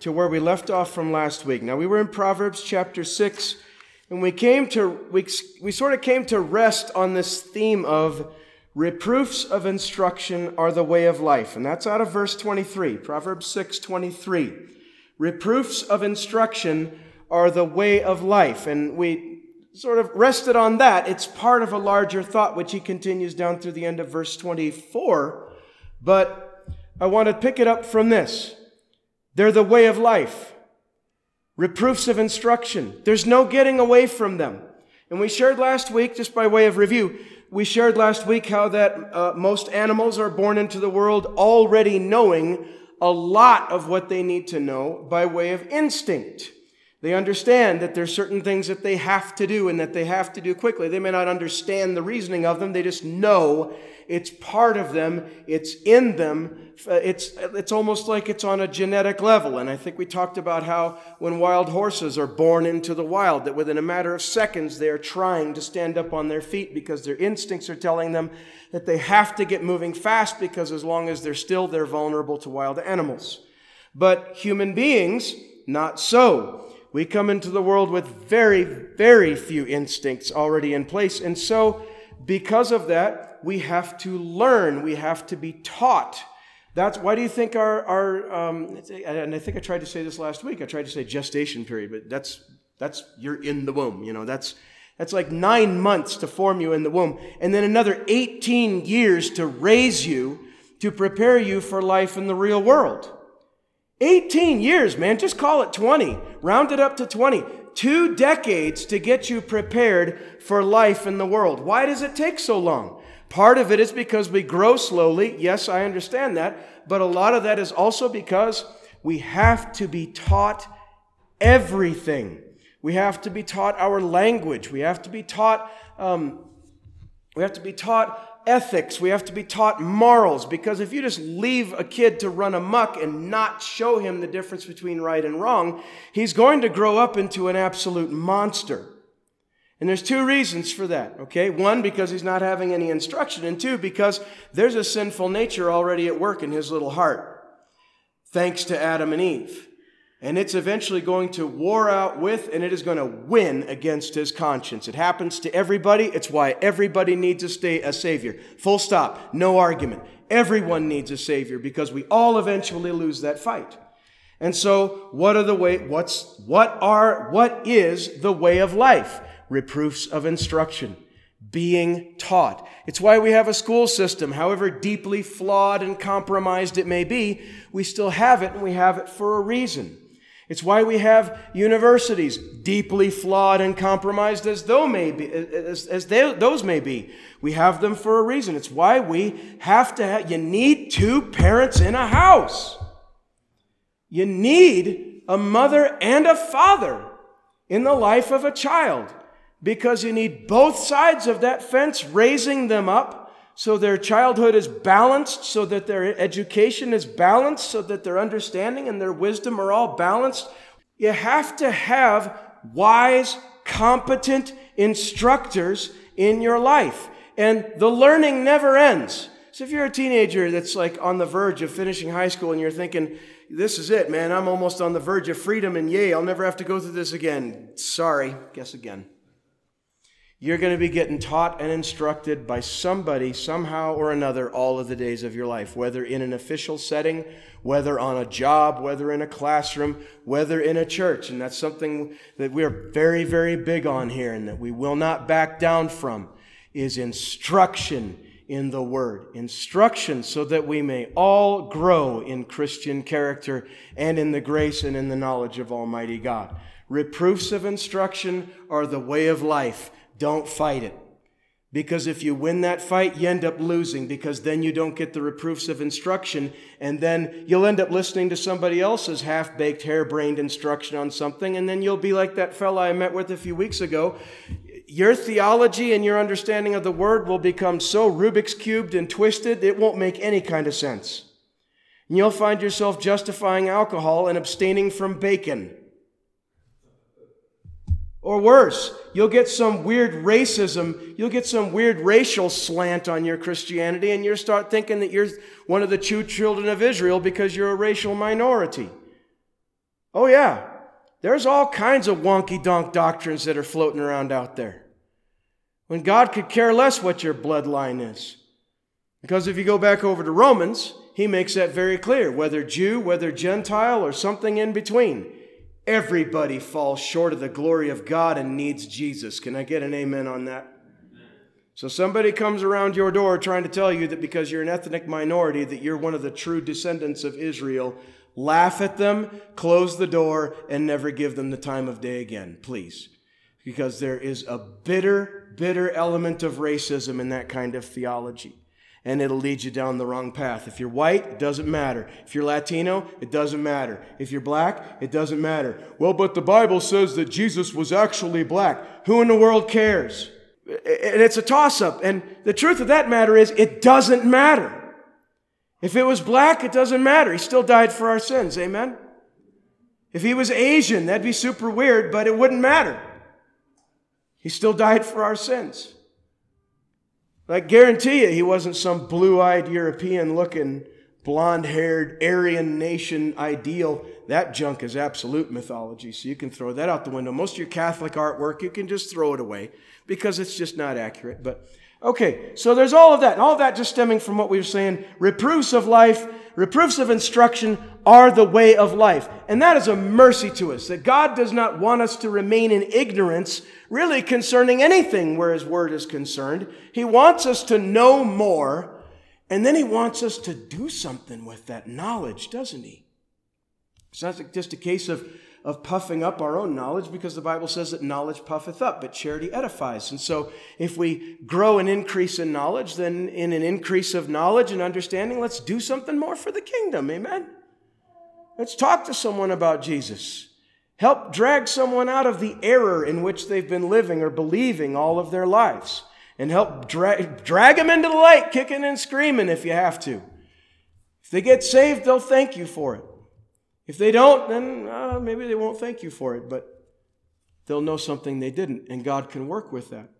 to where we left off from last week. Now, we were in Proverbs chapter 6, and we sort of came to rest on this theme of reproofs of instruction are the way of life. And that's out of verse 23, Proverbs 6:23. Reproofs of instruction are the way of life. And we sort of rested on that. It's part of a larger thought, which he continues down through the end of verse 24. But I want to pick it up from this. They're the way of life. Reproofs of instruction. There's no getting away from them. And we shared last week, just by way of review, we shared last week how that most animals are born into the world already knowing a lot of what they need to know by way of instinct. They understand that there's certain things that they have to do and that they have to do quickly. They may not understand the reasoning of them. They just know it's part of them. It's in them. It's almost like it's on a genetic level. And I think we talked about how when wild horses are born into the wild, that within a matter of seconds, they are trying to stand up on their feet because their instincts are telling them that they have to get moving fast because as long as they're still, they're vulnerable to wild animals. But human beings, not so. We come into the world with very, very few instincts already in place. And so because of that, we have to learn. We have to be taught. That's why do you think and I think I tried to say this last week. I tried to say gestation period, but that's you're in the womb. You know, that's like 9 months to form you in the womb. And then another 18 years to raise you, to prepare you for life in the real world. 18 years, man, just call it 20. Round it up to 20. 2 decades to get you prepared for life in the world. Why does it take so long? Part of it is because we grow slowly. Yes, I understand that. But a lot of that is also because we have to be taught everything. We have to be taught our language. We have to be taught, ethics. We have to be taught morals, because if you just leave a kid to run amok and not show him the difference between right and wrong, he's going to grow up into an absolute monster. And there's 2 reasons for that, okay? 1, because he's not having any instruction, and 2, because there's a sinful nature already at work in his little heart, thanks to Adam and Eve. And it's eventually going to war out with, and it is going to win against his conscience. It happens to everybody. It's why everybody needs a savior. Full stop. No argument. Everyone needs a savior because we all eventually lose that fight. And so what is the way of life? Reproofs of instruction. Being taught. It's why we have a school system. However deeply flawed and compromised it may be, we still have it, and we have it for a reason. It's why we have universities, deeply flawed and compromised as those may be. We have them for a reason. It's why we have to have, you need 2 parents in a house. You need a mother and a father in the life of a child, because you need both sides of that fence raising them up so their childhood is balanced, so that their education is balanced, so that their understanding and their wisdom are all balanced. You have to have wise, competent instructors in your life. And the learning never ends. So if you're a teenager that's like on the verge of finishing high school and you're thinking, this is it, man, I'm almost on the verge of freedom and yay, I'll never have to go through this again. Sorry, guess again. You're going to be getting taught and instructed by somebody, somehow or another, all of the days of your life, whether in an official setting, whether on a job, whether in a classroom, whether in a church. And that's something that we're very, very big on here and that we will not back down from, is instruction in the Word. Instruction so that we may all grow in Christian character and in the grace and in the knowledge of Almighty God. Reproofs of instruction are the way of life. Don't fight it. Because if you win that fight, you end up losing, because then you don't get the reproofs of instruction, and then you'll end up listening to somebody else's half-baked, harebrained instruction on something, and then you'll be like that fella I met with a few weeks ago. Your theology and your understanding of the Word will become so Rubik's cubed and twisted, it won't make any kind of sense. And you'll find yourself justifying alcohol and abstaining from bacon. Or worse, you'll get some weird racism, you'll get some weird racial slant on your Christianity, and you'll start thinking that you're one of the two children of Israel because you're a racial minority. Oh yeah, there's all kinds of wonky-donk doctrines that are floating around out there, when God could care less what your bloodline is. Because if you go back over to Romans, he makes that very clear, whether Jew, whether Gentile, or something in between. Everybody falls short of the glory of God and needs Jesus. Can I get an amen on that? Amen. So somebody comes around your door trying to tell you that because you're an ethnic minority, that you're one of the true descendants of Israel. Laugh at them, close the door, and never give them the time of day again, please. Because there is a bitter, bitter element of racism in that kind of theology. And it'll lead you down the wrong path. If you're white, it doesn't matter. If you're Latino, it doesn't matter. If you're black, it doesn't matter. Well, but the Bible says that Jesus was actually black. Who in the world cares? And it's a toss-up. And the truth of that matter is, it doesn't matter. If it was black, it doesn't matter. He still died for our sins. Amen? If he was Asian, that'd be super weird, but it wouldn't matter. He still died for our sins. I guarantee you, he wasn't some blue-eyed, European-looking, blonde-haired, Aryan nation ideal. That junk is absolute mythology, so you can throw that out the window. Most of your Catholic artwork, you can just throw it away because it's just not accurate. But okay, so there's all of that. And all of that just stemming from what we were saying. Reproofs of life, reproofs of instruction are the way of life. And that is a mercy to us, that God does not want us to remain in ignorance really concerning anything where His Word is concerned. He wants us to know more, and then He wants us to do something with that knowledge, doesn't He? It's not just a case of puffing up our own knowledge, because the Bible says that knowledge puffeth up, but charity edifies. And so if we grow an increase in knowledge, then in an increase of knowledge and understanding, let's do something more for the kingdom. Amen? Let's talk to someone about Jesus. Help drag someone out of the error in which they've been living or believing all of their lives. And help drag them into the light, kicking and screaming if you have to. If they get saved, they'll thank you for it. If they don't, then maybe they won't thank you for it, but they'll know something they didn't, and God can work with that.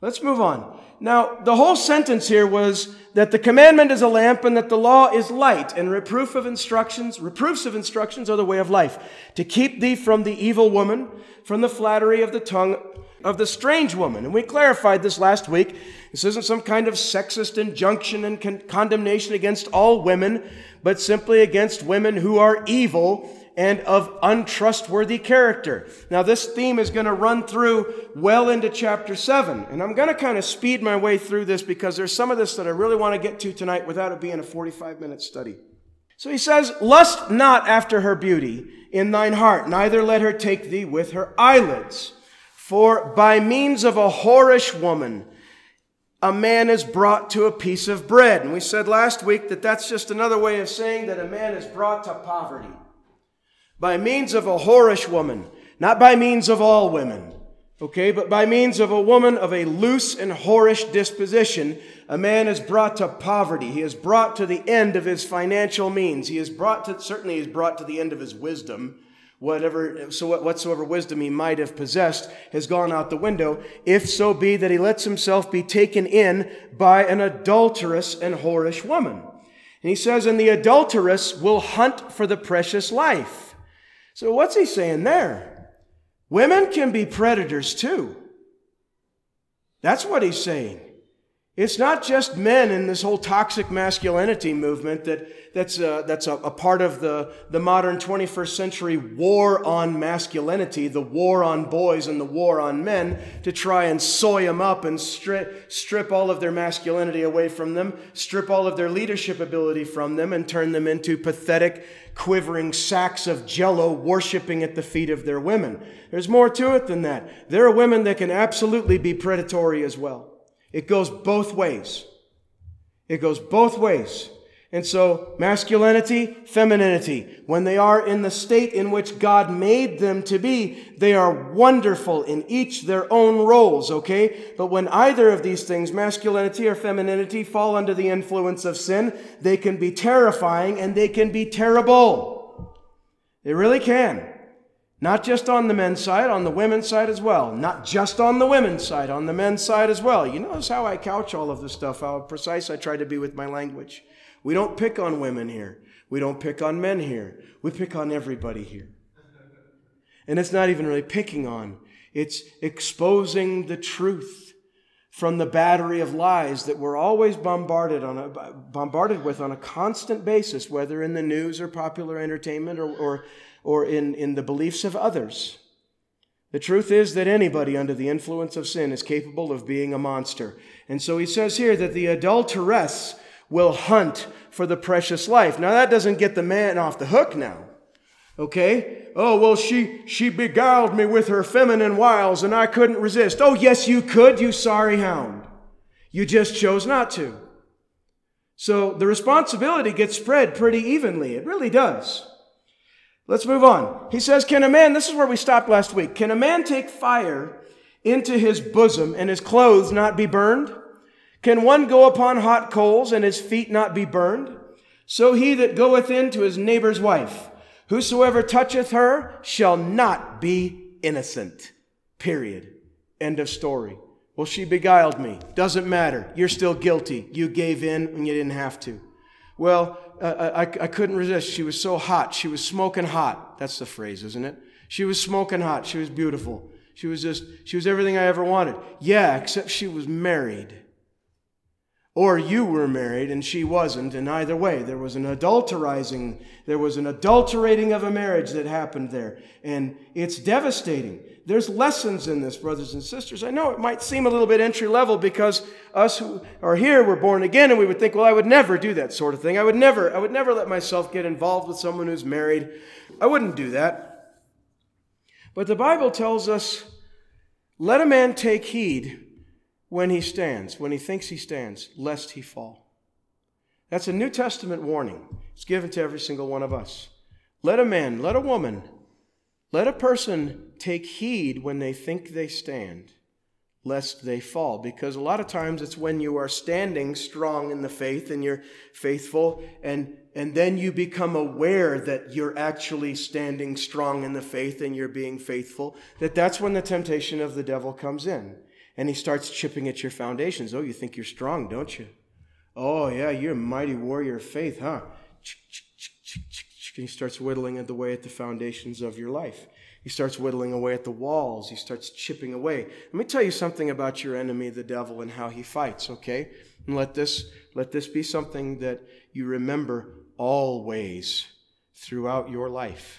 Let's move on. Now, the whole sentence here was that the commandment is a lamp and that the law is light, and reproofs of instructions are the way of life, to keep thee from the evil woman, from the flattery of the tongue of the strange woman. And we clarified this last week. This isn't some kind of sexist injunction and condemnation against all women, but simply against women who are evil and of untrustworthy character. Now, this theme is going to run through well into chapter 7. And I'm going to kind of speed my way through this because there's some of this that I really want to get to tonight without it being a 45-minute study. So he says, lust not after her beauty in thine heart, neither let her take thee with her eyelids. For by means of a whorish woman, a man is brought to a piece of bread. And we said last week that that's just another way of saying that a man is brought to poverty. By means of a whorish woman, not by means of all women, okay, but by means of a woman of a loose and whorish disposition, a man is brought to poverty. He is brought to the end of his financial means. Certainly he's brought to the end of his wisdom. Whatsoever wisdom he might have possessed has gone out the window, if so be that he lets himself be taken in by an adulterous and whorish woman. And he says, and the adulteress will hunt for the precious life. So what's he saying there? Women can be predators too. That's what he's saying. It's not just men in this whole toxic masculinity movement that's a part of the modern 21st century war on masculinity, the war on boys and the war on men to try and soy them up and strip all of their masculinity away from them, strip all of their leadership ability from them, and turn them into pathetic, quivering sacks of jello worshiping at the feet of their women. There's more to it than that. There are women that can absolutely be predatory as well. It goes both ways. It goes both ways. And so masculinity, femininity, when they are in the state in which God made them to be, they are wonderful in each their own roles, okay? But when either of these things, masculinity or femininity, fall under the influence of sin, they can be terrifying and they can be terrible. They really can. Not just on the men's side, on the women's side as well. Not just on the women's side, on the men's side as well. You notice how I couch all of this stuff, how precise I try to be with my language. We don't pick on women here. We don't pick on men here. We pick on everybody here. And it's not even really picking on. It's exposing the truth from the battery of lies that we're always bombarded with on a constant basis, whether in the news or popular entertainment or in the beliefs of others. The truth is that anybody under the influence of sin is capable of being a monster. And so he says here that the adulteress will hunt for the precious life. Now that doesn't get the man off the hook now. Okay? Oh, well, she beguiled me with her feminine wiles and I couldn't resist. Oh, yes, you could, you sorry hound. You just chose not to. So the responsibility gets spread pretty evenly. It really does. Let's move on. He says, this is where we stopped last week. Can a man take fire into his bosom and his clothes not be burned? Can one go upon hot coals and his feet not be burned? So he that goeth in to his neighbor's wife, whosoever toucheth her shall not be innocent. Period. End of story. Well, she beguiled me. Doesn't matter. You're still guilty. You gave in when you didn't have to. Well, I couldn't resist. She was so hot. She was smoking hot. That's the phrase, isn't it? She was smoking hot. She was beautiful. She was everything I ever wanted. Yeah, except she was married. Or you were married and she wasn't, and either way, there was an adulterating of a marriage that happened there. And it's devastating. There's lessons in this, brothers and sisters. I know it might seem a little bit entry level because us who are here, we're born again, and we would think, well, I would never do that sort of thing. I would never let myself get involved with someone who's married. I wouldn't do that. But the Bible tells us, let a man take heed when he stands, when he thinks he stands, lest he fall. That's a New Testament warning. It's given to every single one of us. Let a man, let a woman, let a person take heed when they think they stand, lest they fall. Because a lot of times it's when you are standing strong in the faith and you're faithful, and then you become aware that you're actually standing strong in the faith and you're being faithful, that's when the temptation of the devil comes in. And he starts chipping at your foundations. Oh, you think you're strong, don't you? Oh, yeah, you're a mighty warrior of faith, huh? And he starts whittling away at the foundations of your life. He starts whittling away at the walls. He starts chipping away. Let me tell you something about your enemy, the devil, and how he fights, okay? And let this be something that you remember always throughout your life.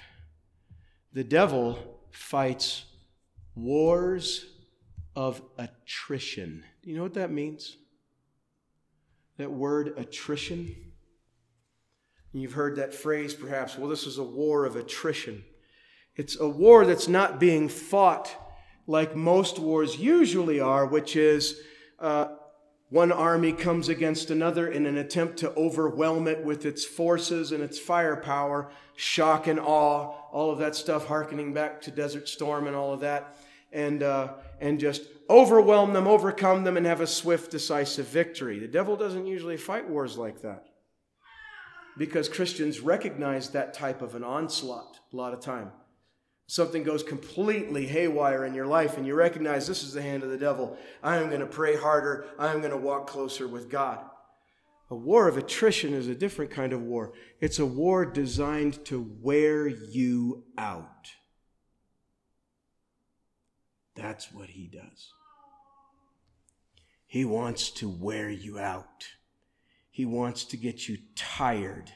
The devil fights wars of attrition. Do you know what that means? That word attrition? You've heard that phrase perhaps, well, this is a war of attrition. It's a war that's not being fought like most wars usually are, which is one army comes against another in an attempt to overwhelm it with its forces and its firepower, shock and awe, all of that stuff, hearkening back to Desert Storm and all of that. And just overwhelm them, overcome them, and have a swift, decisive victory. The devil doesn't usually fight wars like that because Christians recognize that type of an onslaught a lot of time. Something goes completely haywire in your life and you recognize this is the hand of the devil. I am going to pray harder. I am going to walk closer with God. A war of attrition is a different kind of war. It's a war designed to wear you out. That's what he does. He wants to wear you out. He wants to get you tired.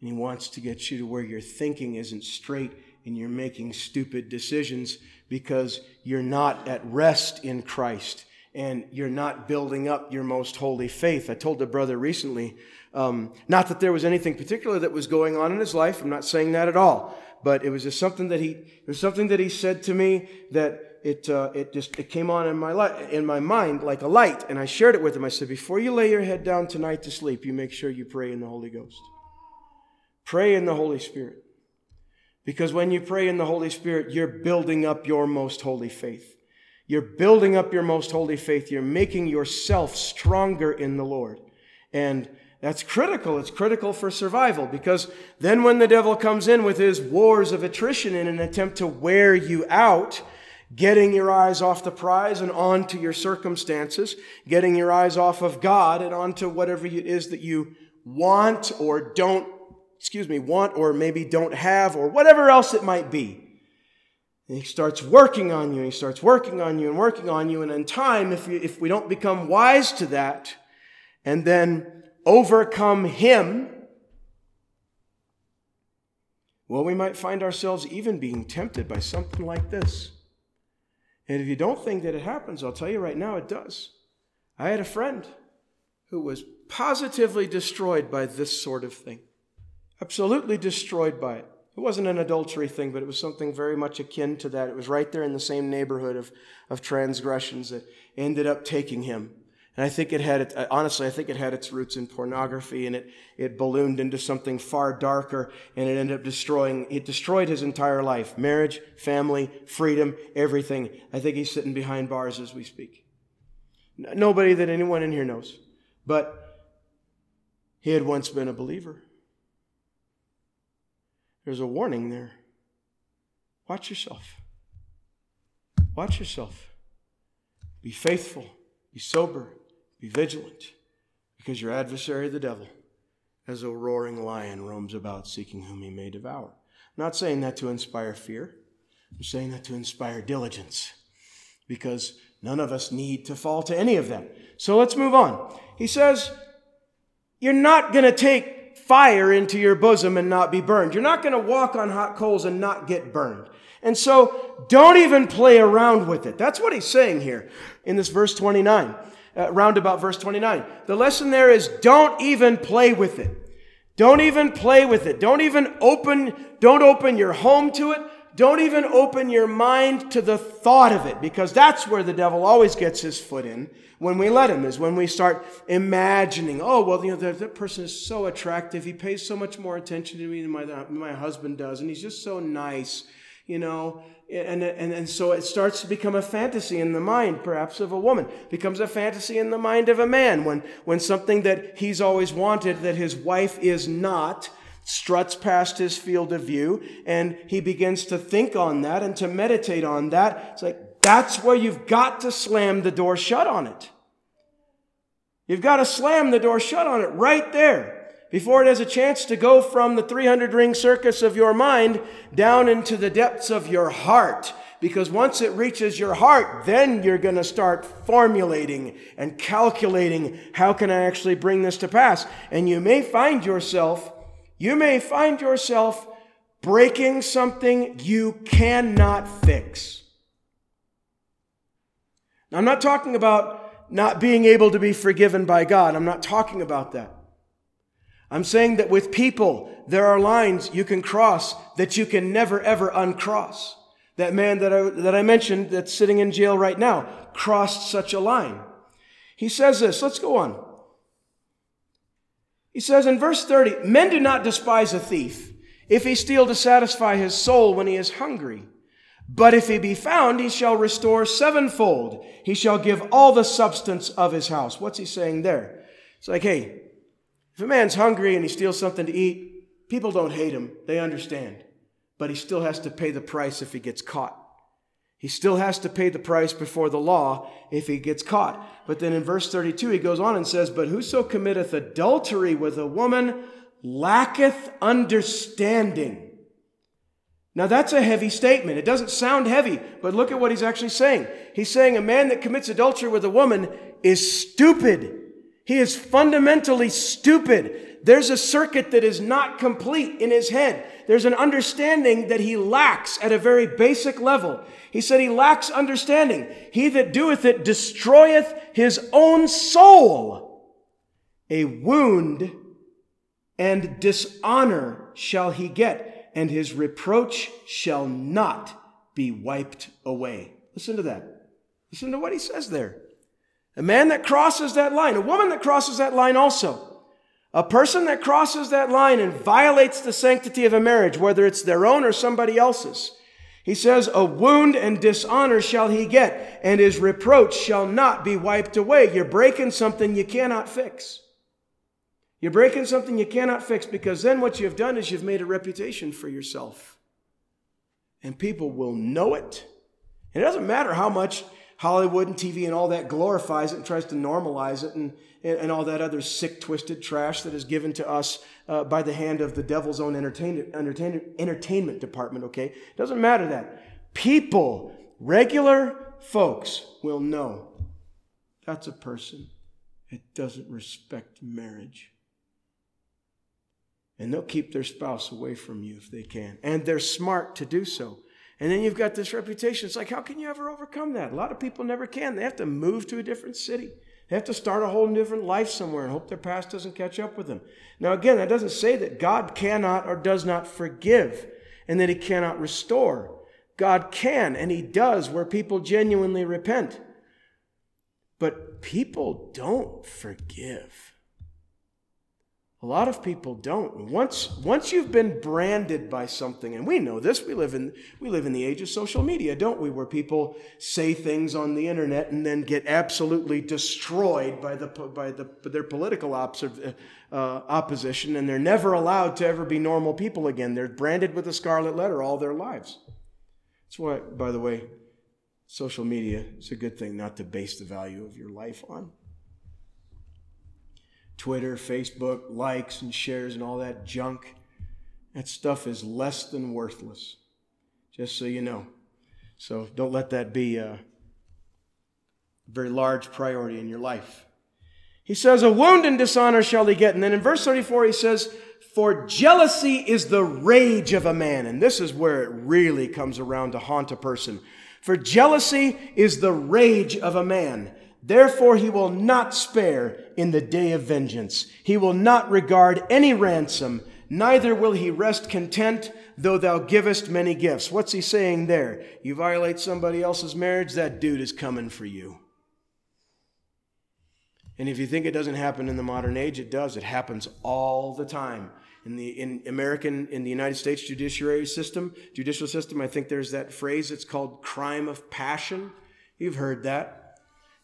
And he wants to get you to where your thinking isn't straight and you're making stupid decisions because you're not at rest in Christ and you're not building up your most holy faith. I told a brother recently, not that there was anything particular that was going on in his life. I'm not saying that at all, but it was just something that he said to me that it came on in my mind like a light, and I shared it with him. I said, before you lay your head down tonight to sleep, you make sure you pray in the Holy Ghost. Pray in the Holy Spirit. Because when you pray in the Holy Spirit, you're building up your most holy faith. You're building up your most holy faith. You're making yourself stronger in the Lord. And that's critical. It's critical for survival, because then when the devil comes in with his wars of attrition in an attempt to wear you out, getting your eyes off the prize and onto your circumstances, getting your eyes off of God and onto whatever it is that you want or maybe don't have, or whatever else it might be. And he starts working on you, and he starts working on you and working on you. And in time, if we don't become wise to that and then overcome him, well, we might find ourselves even being tempted by something like this. And if you don't think that it happens, I'll tell you right now, it does. I had a friend who was positively destroyed by this sort of thing. Absolutely destroyed by it. It wasn't an adultery thing, but it was something very much akin to that. It was right there in the same neighborhood of transgressions that ended up taking him. And I think it had, honestly, I think it had its roots in pornography, and it ballooned into something far darker, and it ended up destroyed his entire life. Marriage, family, freedom, everything. I think he's sitting behind bars as we speak. Nobody that anyone in here knows, but he had once been a believer. There's a warning there. Watch yourself. Watch yourself. Be faithful. Be sober. Be vigilant. Because your adversary, the devil, as a roaring lion, roams about seeking whom he may devour. I'm not saying that to inspire fear. I'm saying that to inspire diligence. Because none of us need to fall to any of that. So let's move on. He says, you're not going to take fire into your bosom and not be burned. You're not going to walk on hot coals and not get burned. And so don't even play around with it. That's what he's saying here in this verse 29, roundabout verse 29. The lesson there is don't even play with it. Don't even play with it. Don't open your home to it. Don't even open your mind to the thought of it, because that's where the devil always gets his foot in when we let him, is when we start imagining, oh, well, you know, that person is so attractive. He pays so much more attention to me than my husband does, and he's just so nice, you know. And so it starts to become a fantasy in the mind, perhaps, of a woman. It becomes a fantasy in the mind of a man when something that he's always wanted that his wife is not struts past his field of view, and he begins to think on that and to meditate on that. It's like, that's where you've got to slam the door shut on it. You've got to slam the door shut on it right there before it has a chance to go from the 300-ring circus of your mind down into the depths of your heart. Because once it reaches your heart, then you're going to start formulating and calculating, how can I actually bring this to pass? And you may find yourself breaking something you cannot fix. Now, I'm not talking about not being able to be forgiven by God. I'm not talking about that. I'm saying that with people, there are lines you can cross that you can never, ever uncross. That man that I mentioned that's sitting in jail right now crossed such a line. He says this. Let's go on. He says in verse 30, men do not despise a thief if he steal to satisfy his soul when he is hungry. But if he be found, he shall restore sevenfold. He shall give all the substance of his house. What's he saying there? It's like, hey, if a man's hungry and he steals something to eat, people don't hate him. They understand. But he still has to pay the price if he gets caught. He still has to pay the price before the law if he gets caught. But then in verse 32, he goes on and says, but whoso committeth adultery with a woman lacketh understanding. Now that's a heavy statement. It doesn't sound heavy, but look at what he's actually saying. He's saying a man that commits adultery with a woman is stupid. He is fundamentally stupid. There's a circuit that is not complete in his head. There's an understanding that he lacks at a very basic level. He said he lacks understanding. He that doeth it destroyeth his own soul. A wound and dishonor shall he get, and his reproach shall not be wiped away. Listen to that. Listen to what he says there. A man that crosses that line, a woman that crosses that line also. A person that crosses that line and violates the sanctity of a marriage, whether it's their own or somebody else's. He says, a wound and dishonor shall he get, and his reproach shall not be wiped away. You're breaking something you cannot fix. You're breaking something you cannot fix, because then what you've done is you've made a reputation for yourself. And people will know it. And it doesn't matter how much Hollywood and TV and all that glorifies it and tries to normalize it and all that other sick, twisted trash that is given to us by the hand of the devil's own entertainment department, okay? Doesn't matter that. People, regular folks, will know that's a person that doesn't respect marriage. And they'll keep their spouse away from you if they can. And they're smart to do so. And then you've got this reputation. It's like, how can you ever overcome that? A lot of people never can. They have to move to a different city. They have to start a whole different life somewhere and hope their past doesn't catch up with them. Now, again, that doesn't say that God cannot or does not forgive and that he cannot restore. God can, and he does, where people genuinely repent. But people don't forgive. A lot of people don't. Once you've been branded by something, and we know this, we live in the age of social media, don't we? Where people say things on the internet and then get absolutely destroyed by their political opposition, and they're never allowed to ever be normal people again. They're branded with a scarlet letter all their lives. That's why, by the way, social media is a good thing not to base the value of your life on. Twitter, Facebook, likes and shares and all that junk. That stuff is less than worthless, just so you know. So don't let that be a very large priority in your life. He says, a wound and dishonor shall he get. And then in verse 34, he says, for jealousy is the rage of a man. And this is where it really comes around to haunt a person. For jealousy is the rage of a man. Therefore, he will not spare in the day of vengeance. He will not regard any ransom, neither will he rest content, though thou givest many gifts. What's he saying there? You violate somebody else's marriage, that dude is coming for you. And if you think it doesn't happen in the modern age, it does. It happens all the time. In the United States judicial system, I think there's that phrase, it's called crime of passion. You've heard that.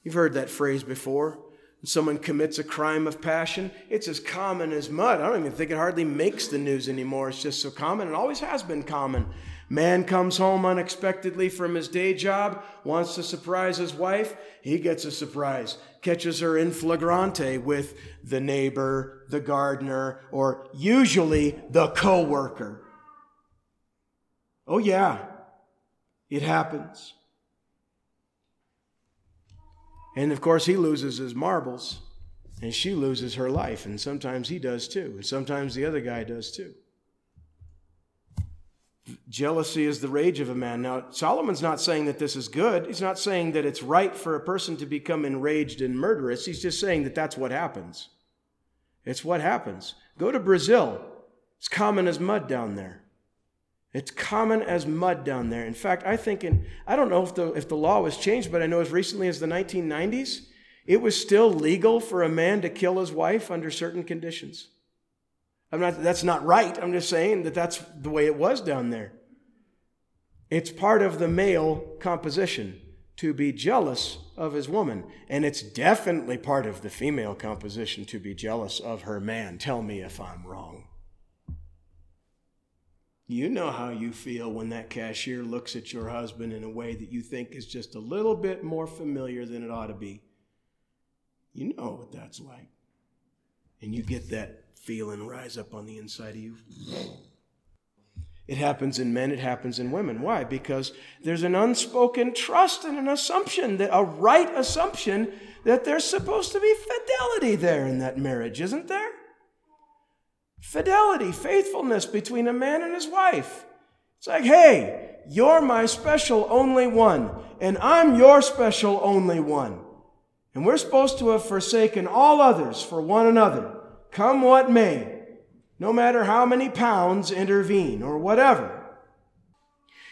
You've heard that phrase before. When someone commits a crime of passion, it's as common as mud. I don't even think it hardly makes the news anymore. It's just so common. It always has been common. Man comes home unexpectedly from his day job, wants to surprise his wife. He gets a surprise, catches her in flagrante with the neighbor, the gardener, or usually the coworker. Oh yeah, it happens. And of course, he loses his marbles, and she loses her life, and sometimes he does too, and sometimes the other guy does too. Jealousy is the rage of a man. Now, Solomon's not saying that this is good. He's not saying that it's right for a person to become enraged and murderous. He's just saying that that's what happens. It's what happens. Go to Brazil. It's common as mud down there. It's common as mud down there. In fact, I think, I don't know if the law was changed, but I know as recently as the 1990s, it was still legal for a man to kill his wife under certain conditions. That's not right. I'm just saying that that's the way it was down there. It's part of the male composition to be jealous of his woman. And it's definitely part of the female composition to be jealous of her man. Tell me if I'm wrong. You know how you feel when that cashier looks at your husband in a way that you think is just a little bit more familiar than it ought to be. You know what that's like. And you get that feeling rise up on the inside of you. It happens in men, it happens in women. Why? Because there's an unspoken trust and an assumption, that there's supposed to be fidelity there in that marriage, isn't there? Fidelity, faithfulness between a man and his wife. It's like, hey, you're my special only one, and I'm your special only one. And we're supposed to have forsaken all others for one another, come what may, no matter how many pounds intervene or whatever.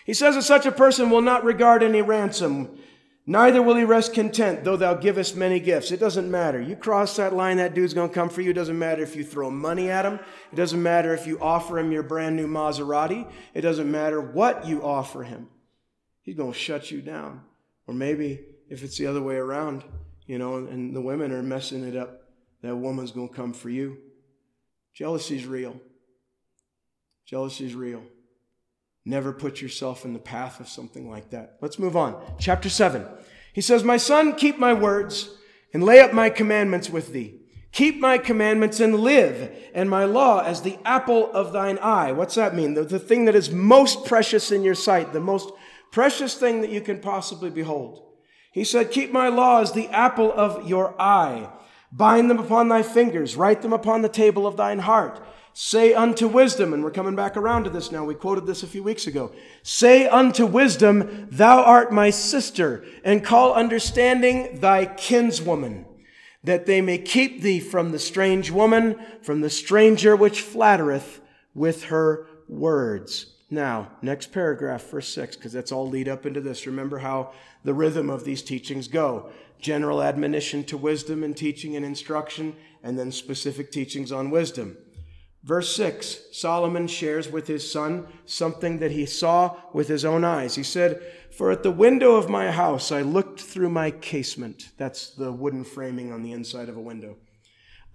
He says that such a person will not regard any ransom, neither will he rest content, though thou givest many gifts. It doesn't matter. You cross that line, that dude's going to come for you. It doesn't matter if you throw money at him. It doesn't matter if you offer him your brand new Maserati. It doesn't matter what you offer him. He's going to shut you down. Or maybe if it's the other way around, you know, and the women are messing it up, that woman's going to come for you. Jealousy's real. Jealousy's real. Never put yourself in the path of something like that. Let's move on. Chapter 7. He says, my son, keep my words and lay up my commandments with thee. Keep my commandments and live, and my law as the apple of thine eye. What's that mean? The thing that is most precious in your sight, the most precious thing that you can possibly behold. He said, keep my law as the apple of your eye. Bind them upon thy fingers. Write them upon the table of thine heart. Say unto wisdom, and we're coming back around to this now. We quoted this a few weeks ago. Say unto wisdom, thou art my sister, and call understanding thy kinswoman, that they may keep thee from the strange woman, from the stranger which flattereth with her words. Now, next paragraph, verse 6, because that's all lead up into this. Remember how the rhythm of these teachings go. General admonition to wisdom and teaching and instruction, and then specific teachings on wisdom. Verse 6, Solomon shares with his son something that he saw with his own eyes. He said, for at the window of my house I looked through my casement. That's the wooden framing on the inside of a window.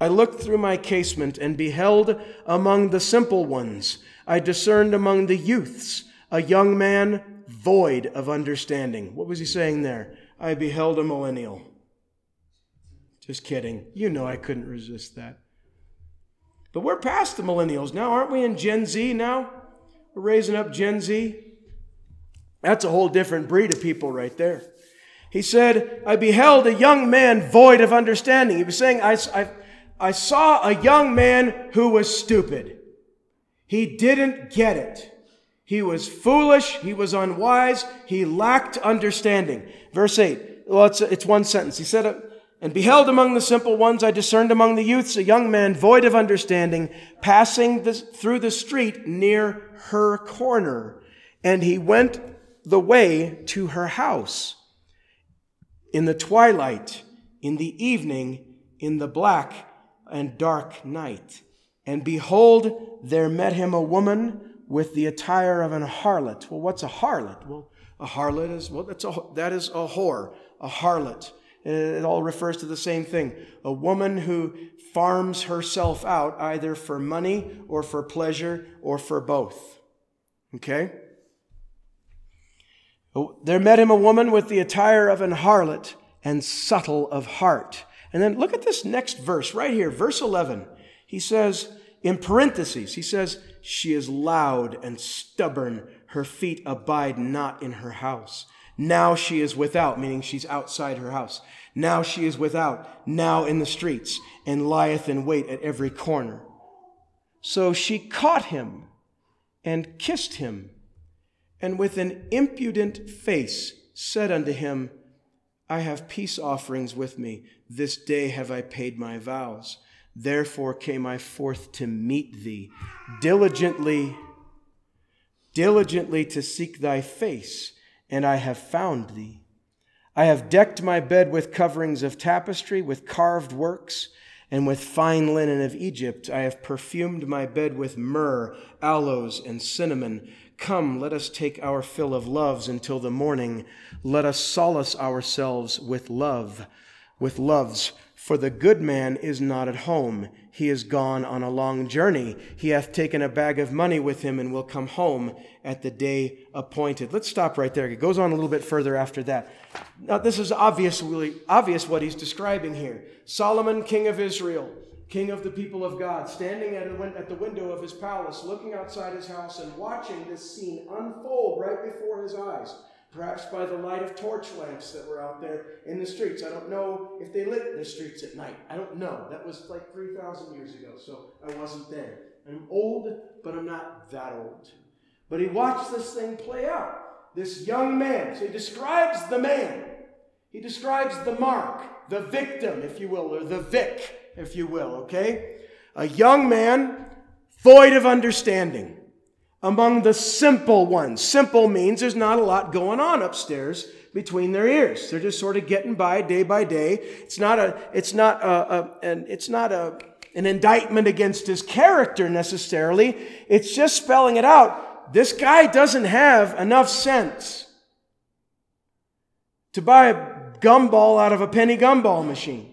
I looked through my casement and beheld among the simple ones. I discerned among the youths a young man void of understanding. What was he saying there? I beheld a millennial. Just kidding. You know I couldn't resist that. But we're past the millennials now, aren't we? In Gen Z now? We're raising up Gen Z. That's a whole different breed of people right there. He said, I beheld a young man void of understanding. He was saying, I saw a young man who was stupid. He didn't get it. He was foolish. He was unwise. He lacked understanding. Verse 8. Well, it's one sentence. He said, and beheld among the simple ones, I discerned among the youths a young man void of understanding, passing through the street near her corner. And he went the way to her house in the twilight, in the evening, in the black and dark night. And behold, there met him a woman with the attire of an harlot. Well, what's a harlot? Well, a harlot is, well, that is a whore, a harlot. It all refers to the same thing. A woman who farms herself out either for money or for pleasure or for both. Okay? There met him a woman with the attire of an harlot and subtle of heart. And then look at this next verse right here, verse 11. He says, in parentheses, he says, she is loud and stubborn. Her feet abide not in her house. Now she is without, meaning she's outside her house. Now she is without, now in the streets, and lieth in wait at every corner. So she caught him and kissed him, and with an impudent face said unto him, I have peace offerings with me. This day have I paid my vows. Therefore came I forth to meet thee, diligently to seek thy face. And I have found thee. I have decked my bed with coverings of tapestry, with carved works, and with fine linen of Egypt. I have perfumed my bed with myrrh, aloes, and cinnamon. Come, let us take our fill of loves until the morning. Let us solace ourselves with loves. For the good man is not at home. He is gone on a long journey. He hath taken a bag of money with him and will come home at the day appointed. Let's stop right there. It goes on a little bit further after that. Now, this is obvious what he's describing here. Solomon, king of Israel, king of the people of God, standing at the window of his palace, looking outside his house and watching this scene unfold right before his eyes. Perhaps by the light of torch lamps that were out there in the streets. I don't know if they lit the streets at night. I don't know. That was like 3,000 years ago, so I wasn't there. I'm old, but I'm not that old. But he watched this thing play out. This young man. So he describes the man. He describes the mark, the victim, if you will, or the vic, if you will, okay? A young man void of understanding. Among the simple ones. Simple means there's not a lot going on upstairs between their ears. They're just sort of getting by day. It's not an indictment against his character necessarily. It's just spelling it out. This guy doesn't have enough sense to buy a gumball out of a penny gumball machine.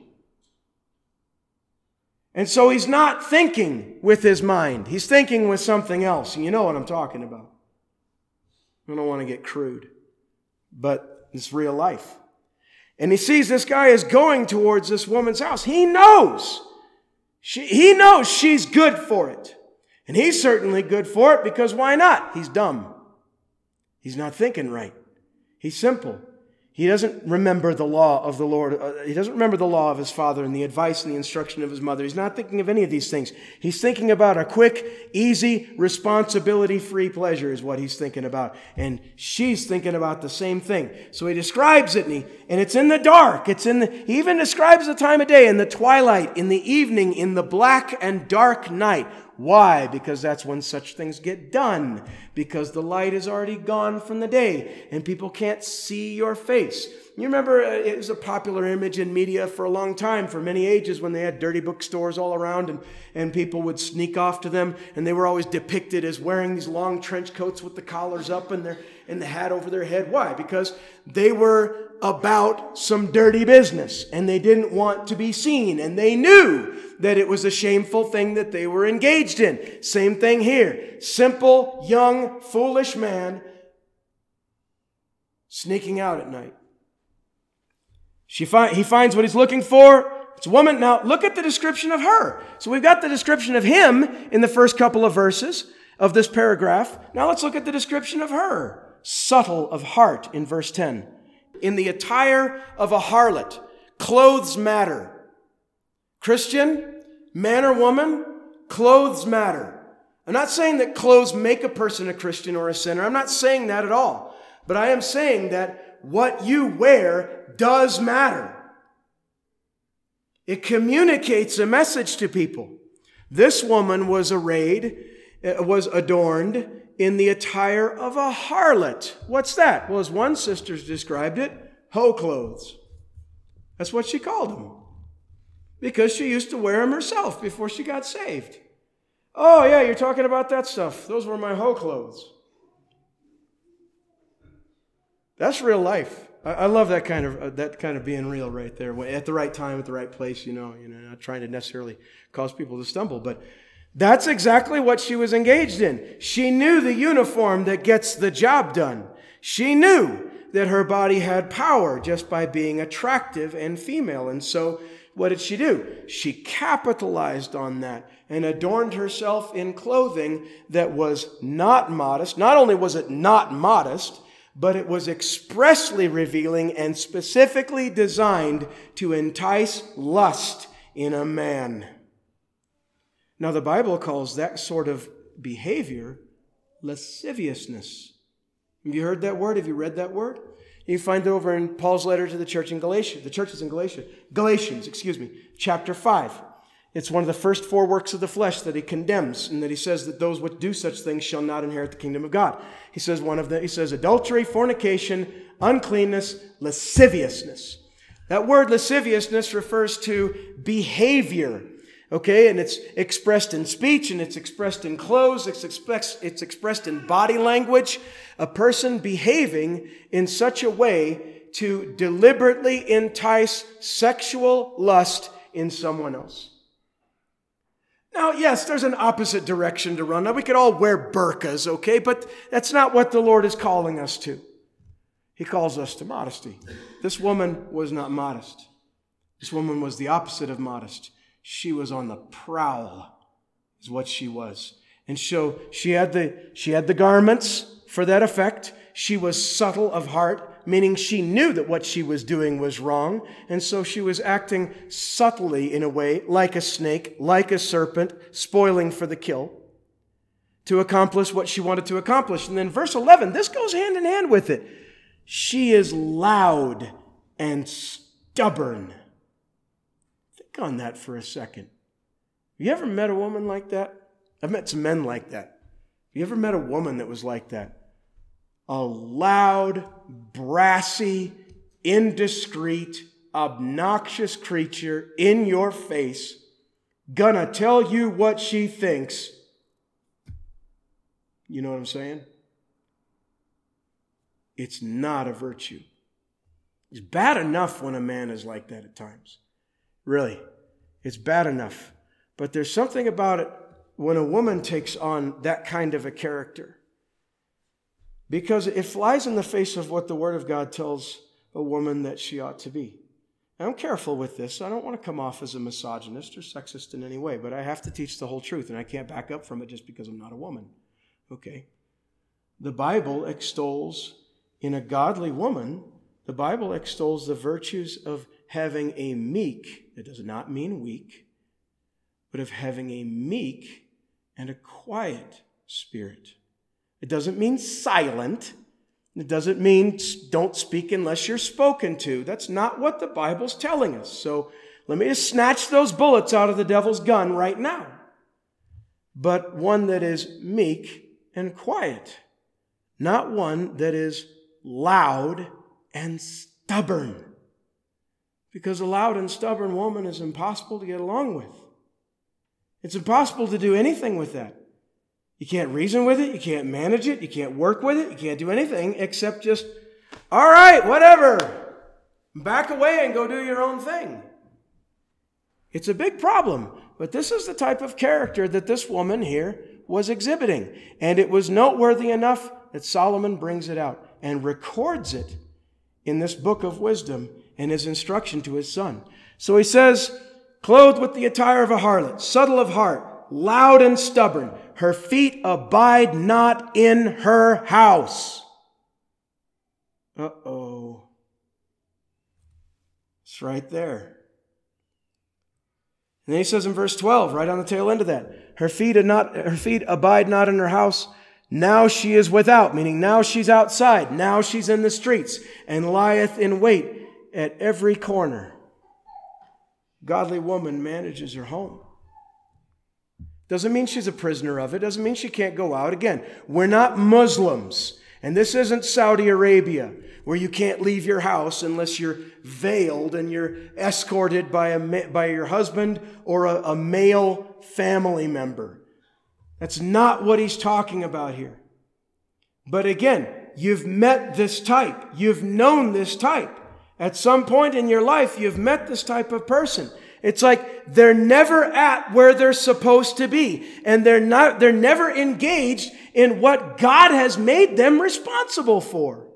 And so he's not thinking with his mind. He's thinking with something else. And you know what I'm talking about. I don't want to get crude, but it's real life. And he sees this guy is going towards this woman's house. He knows she's good for it. And he's certainly good for it because why not? He's dumb. He's not thinking right. He's simple. He doesn't remember the law of the Lord. He doesn't remember the law of his father and the advice and the instruction of his mother. He's not thinking of any of these things. He's thinking about a quick, easy, responsibility-free pleasure is what he's thinking about. And she's thinking about the same thing. So he describes it, and it's in the dark. He even describes the time of day, in the twilight, in the evening, in the black and dark night. Why? Because that's when such things get done. Because the light is already gone from the day and people can't see your face. You remember, it was a popular image in media for a long time, for many ages, when they had dirty bookstores all around and people would sneak off to them, and they were always depicted as wearing these long trench coats with the collars up and the hat over their head. Why? Because they were about some dirty business, and they didn't want to be seen, and they knew that it was a shameful thing that they were engaged in. Same thing here. Simple, young, foolish man sneaking out at night. He finds what he's looking for. It's a woman. Now, look at the description of her. So we've got the description of him in the first couple of verses of this paragraph. Now let's look at the description of her. Subtle of heart in verse 10. In the attire of a harlot, clothes matter. Christian, man or woman, clothes matter. I'm not saying that clothes make a person a Christian or a sinner. I'm not saying that at all. But I am saying that what you wear does matter. It communicates a message to people. This woman was adorned in the attire of a harlot. What's that? Well, as one sister described it, hoe clothes. That's what she called them, because she used to wear them herself before she got saved. Oh, yeah, you're talking about that stuff. Those were my hoe clothes. That's real life. I love that kind of being real right there, at the right time, at the right place. You know, not trying to necessarily cause people to stumble, but that's exactly what she was engaged in. She knew the uniform that gets the job done. She knew that her body had power just by being attractive and female. And so what did she do? She capitalized on that and adorned herself in clothing that was not modest. Not only was it not modest, but it was expressly revealing and specifically designed to entice lust in a man. Now, the Bible calls that sort of behavior lasciviousness. Have you heard that word? Have you read that word? You find it over in Paul's letter to the church in Galatia. The churches in Galatia. Galatians, chapter 5. It's one of the first four works of the flesh that he condemns, and that he says that those which do such things shall not inherit the kingdom of God. He says adultery, fornication, uncleanness, lasciviousness. That word lasciviousness refers to behavior. Okay, and it's expressed in speech, and it's expressed in clothes, it's expressed in body language. A person behaving in such a way to deliberately entice sexual lust in someone else. Now, yes, there's an opposite direction to run. Now, we could all wear burqas, okay, but that's not what the Lord is calling us to. He calls us to modesty. This woman was not modest. This woman was the opposite of modest. She was on the prowl, is what she was. And so she had the garments for that effect. She was subtle of heart, meaning she knew that what she was doing was wrong. And so she was acting subtly in a way, like a snake, like a serpent, spoiling for the kill. to accomplish what she wanted to accomplish. And then verse 11, this goes hand in hand with it. She is loud and stubborn. Think on that for a second. Have you ever met a woman like that? I've met some men like that. Have you ever met a woman that was like that? A loud, brassy, indiscreet, obnoxious creature in your face, gonna tell you what she thinks. You know what I'm saying? It's not a virtue. It's bad enough when a man is like that at times. Really, it's bad enough. But there's something about it when a woman takes on that kind of a character, because it flies in the face of what the Word of God tells a woman that she ought to be. And I'm careful with this. I don't want to come off as a misogynist or sexist in any way, but I have to teach the whole truth, and I can't back up from it just because I'm not a woman. Okay. The Bible extols, in a godly woman, the Bible extols the virtues of having a meek, that does not mean weak, but of having a meek and a quiet spirit. It doesn't mean silent. It doesn't mean don't speak unless you're spoken to. That's not what the Bible's telling us. So let me just snatch those bullets out of the devil's gun right now. But one that is meek and quiet, not one that is loud and stubborn. Because a loud and stubborn woman is impossible to get along with. It's impossible to do anything with that. You can't reason with it. You can't manage it. You can't work with it. You can't do anything except just, all right, whatever. Back away and go do your own thing. It's a big problem. But this is the type of character that this woman here was exhibiting. And it was noteworthy enough that Solomon brings it out and records it in this book of wisdom and his instruction to his son. So he says, clothed with the attire of a harlot, subtle of heart, loud and stubborn, her feet abide not in her house. Uh-oh. It's right there. And then he says in verse 12, right on the tail end of that, her feet abide not in her house. Now she is without, meaning now she's outside. Now she's in the streets and lieth in wait at every corner. Godly woman manages her home. Doesn't mean she's a prisoner of it. Doesn't mean she can't go out. Again, we're not Muslims. And this isn't Saudi Arabia where you can't leave your house unless you're veiled and you're escorted by your husband or a male family member. That's not what he's talking about here. But again, you've met this type. You've known this type. At some point in your life, you've met this type of person. It's like they're never at where they're supposed to be. And they're never engaged in what God has made them responsible for.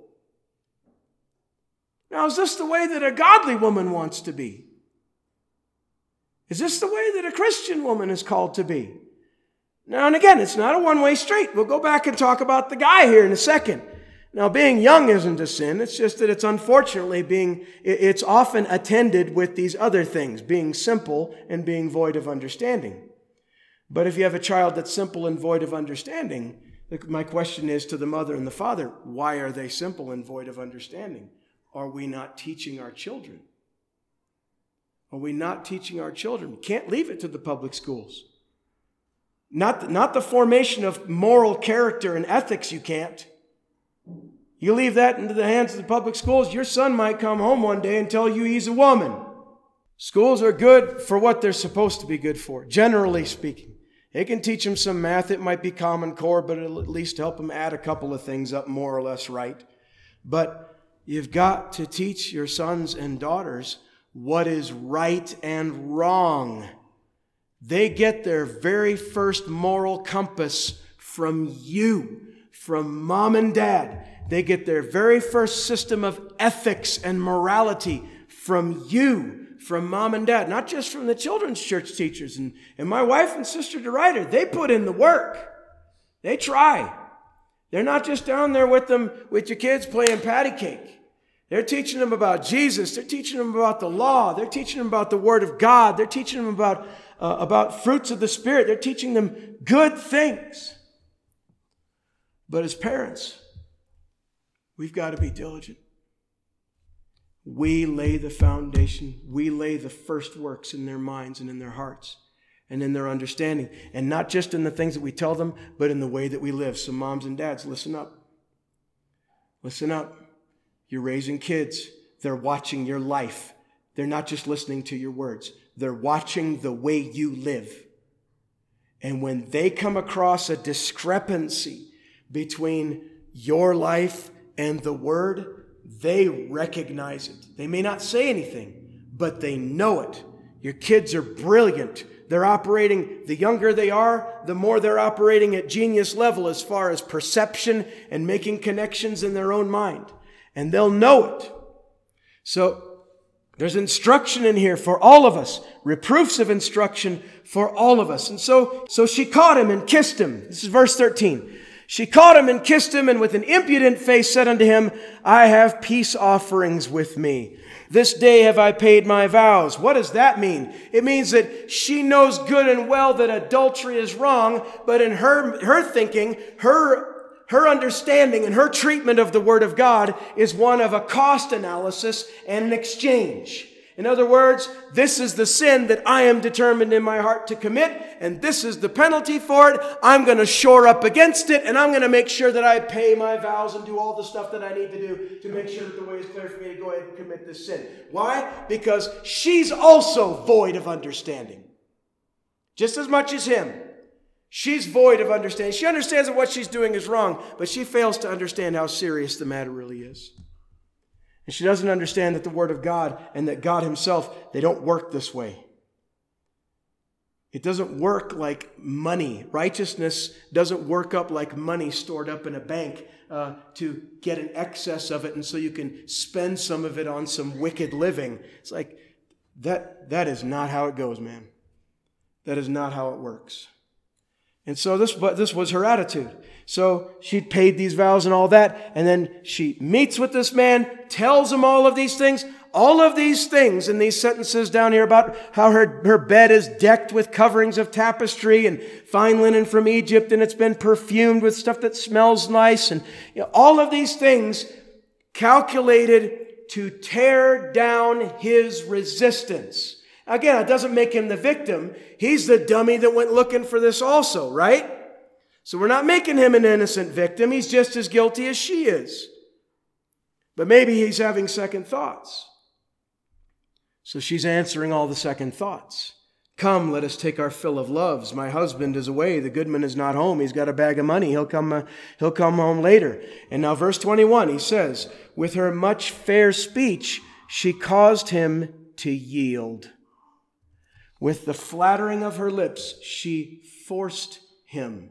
Now, is this the way that a godly woman wants to be? Is this the way that a Christian woman is called to be? Now, and again, it's not a one-way street. We'll go back and talk about the guy here in a second. Now, being young isn't a sin. It's just that it's unfortunately it's often attended with these other things, being simple and being void of understanding. But if you have a child that's simple and void of understanding, my question is to the mother and the father, why are they simple and void of understanding? Are we not teaching our children? Are we not teaching our children? We can't leave it to the public schools. Not the formation of moral character and ethics, you can't. You leave that into the hands of the public schools, your son might come home one day and tell you he's a woman. Schools are good for what they're supposed to be good for, generally speaking. They can teach him some math. It might be Common Core, but it'll at least help him add a couple of things up more or less right. But you've got to teach your sons and daughters what is right and wrong. They get their very first moral compass from you. From mom and dad, they get their very first system of ethics and morality from you, from mom and dad, not just from the children's church teachers. And my wife and sister DeRider, they put in the work. They try. They're not just down there with your kids playing patty cake. They're teaching them about Jesus. They're teaching them about the law. They're teaching them about the Word of God. They're teaching them about fruits of the Spirit. They're teaching them good things. But as parents, we've got to be diligent. We lay the foundation. We lay the first works in their minds and in their hearts and in their understanding. And not just in the things that we tell them, but in the way that we live. So moms and dads, listen up. Listen up. You're raising kids. They're watching your life. They're not just listening to your words. They're watching the way you live. And when they come across a discrepancy between your life and the word, they recognize it. They may not say anything, but they know it. Your kids are brilliant. They're operating, the younger they are, the more they're operating at genius level as far as perception and making connections in their own mind. And they'll know it. So there's instruction in here for all of us. Reproofs of instruction for all of us. And so she caught him and kissed him. This is verse 13. She caught him and kissed him, and with an impudent face said unto him, I have peace offerings with me. This day have I paid my vows. What does that mean? It means that she knows good and well that adultery is wrong, but in her thinking, her understanding and her treatment of the Word of God is one of a cost analysis and an exchange. In other words, this is the sin that I am determined in my heart to commit, and this is the penalty for it. I'm going to shore up against it, and I'm going to make sure that I pay my vows and do all the stuff that I need to do to make sure that the way is clear for me to go ahead and commit this sin. Why? Because she's also void of understanding. Just as much as him. She's void of understanding. She understands that what she's doing is wrong, but she fails to understand how serious the matter really is. And she doesn't understand that the Word of God and that God Himself, they don't work this way. It doesn't work like money. Righteousness doesn't work up like money stored up in a bank to get an excess of it, and so you can spend some of it on some wicked living. It's like, that is not how it goes, man. That is not how it works. And so this was her attitude. So she'd paid these vows and all that. And then she meets with this man, tells him all of these things. All of these things in these sentences down here about how her bed is decked with coverings of tapestry and fine linen from Egypt. And it's been perfumed with stuff that smells nice. And all of these things calculated to tear down his resistance. Again, it doesn't make him the victim. He's the dummy that went looking for this also, right? So we're not making him an innocent victim. He's just as guilty as she is. But maybe he's having second thoughts. So she's answering all the second thoughts. Come, let us take our fill of loves. My husband is away. The goodman is not home. He's got a bag of money. He'll come home later. And now verse 21, he says, with her much fair speech, she caused him to yield. With the flattering of her lips, she forced him.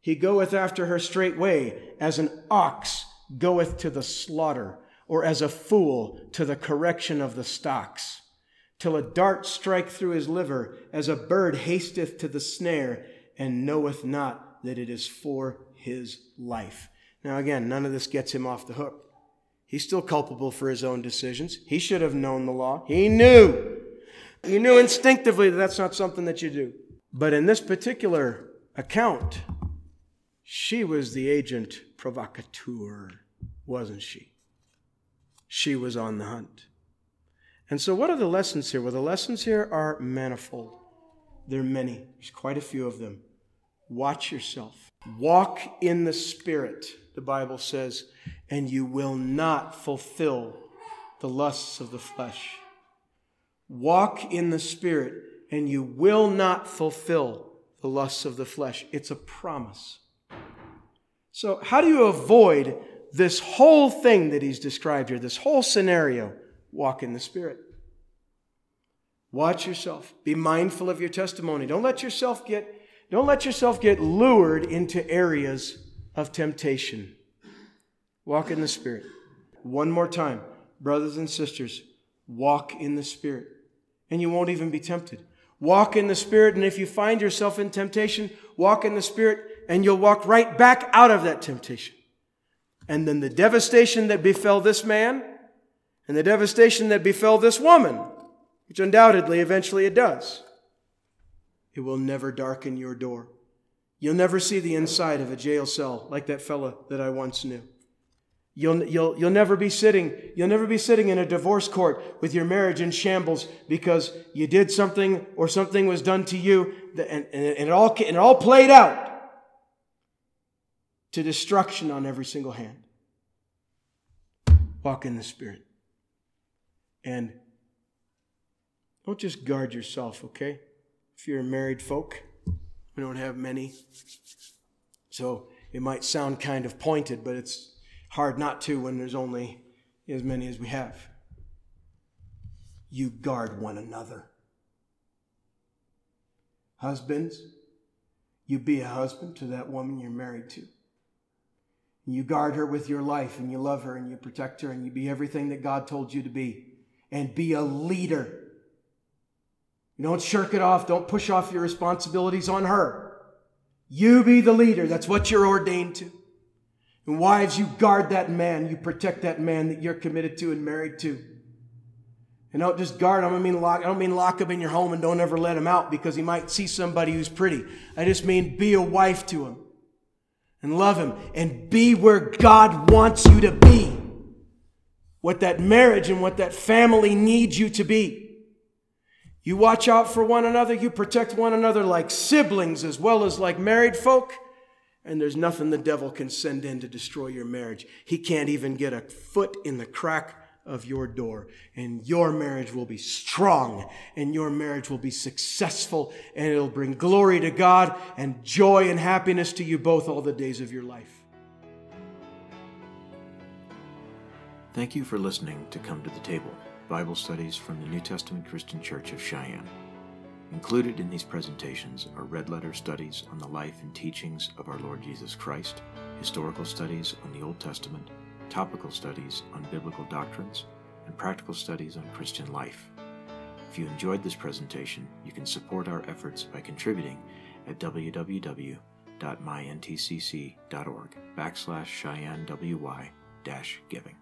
He goeth after her straightway, as an ox goeth to the slaughter, or as a fool to the correction of the stocks, till a dart strike through his liver, as a bird hasteth to the snare, and knoweth not that it is for his life. Now again, none of this gets him off the hook. He's still culpable for his own decisions. He should have known the law. He knew. You knew instinctively that that's not something that you do. But in this particular account, she was the agent provocateur, wasn't she? She was on the hunt. And so what are the lessons here? Well, the lessons here are manifold. There are many. There's quite a few of them. Watch yourself. Walk in the Spirit, the Bible says, and you will not fulfill the lusts of the flesh. Walk in the Spirit, and you will not fulfill the lusts of the flesh. It's a promise. So how do you avoid this whole thing that he's described here, this whole scenario? Walk in the Spirit. Watch yourself. Be mindful of your testimony. Don't let yourself get lured into areas of temptation. Walk in the Spirit. One more time, brothers and sisters, walk in the Spirit. And you won't even be tempted. Walk in the Spirit, and if you find yourself in temptation, walk in the Spirit, and you'll walk right back out of that temptation. And then the devastation that befell this man, and the devastation that befell this woman, which undoubtedly eventually it does, it will never darken your door. You'll never see the inside of a jail cell like that fella that I once knew. You'll never be sitting in a divorce court with your marriage in shambles because you did something or something was done to you, and it all played out to destruction on every single hand. Walk in the Spirit, and don't just guard yourself. Okay, if you're a married folk, we don't have many, so it might sound kind of pointed, but it's hard not to when there's only as many as we have. You guard one another. Husbands, you be a husband to that woman you're married to. You guard her with your life, and you love her, and you protect her, and you be everything that God told you to be. And be a leader. You don't shirk it off. Don't push off your responsibilities on her. You be the leader. That's what you're ordained to. And wives, you guard that man. You protect that man that you're committed to and married to. And don't just guard him. I don't mean lock him in your home and don't ever let him out because he might see somebody who's pretty. I just mean be a wife to him. And love him. And be where God wants you to be. What that marriage and what that family needs you to be. You watch out for one another. You protect one another like siblings as well as like married folk. And there's nothing the devil can send in to destroy your marriage. He can't even get a foot in the crack of your door. And your marriage will be strong. And your marriage will be successful. And it'll bring glory to God and joy and happiness to you both all the days of your life. Thank you for listening to Come to the Table, Bible studies from the New Testament Christian Church of Cheyenne. Included in these presentations are red-letter studies on the life and teachings of our Lord Jesus Christ, historical studies on the Old Testament, topical studies on biblical doctrines, and practical studies on Christian life. If you enjoyed this presentation, you can support our efforts by contributing at www.myntcc.org/CheyenneWY-giving.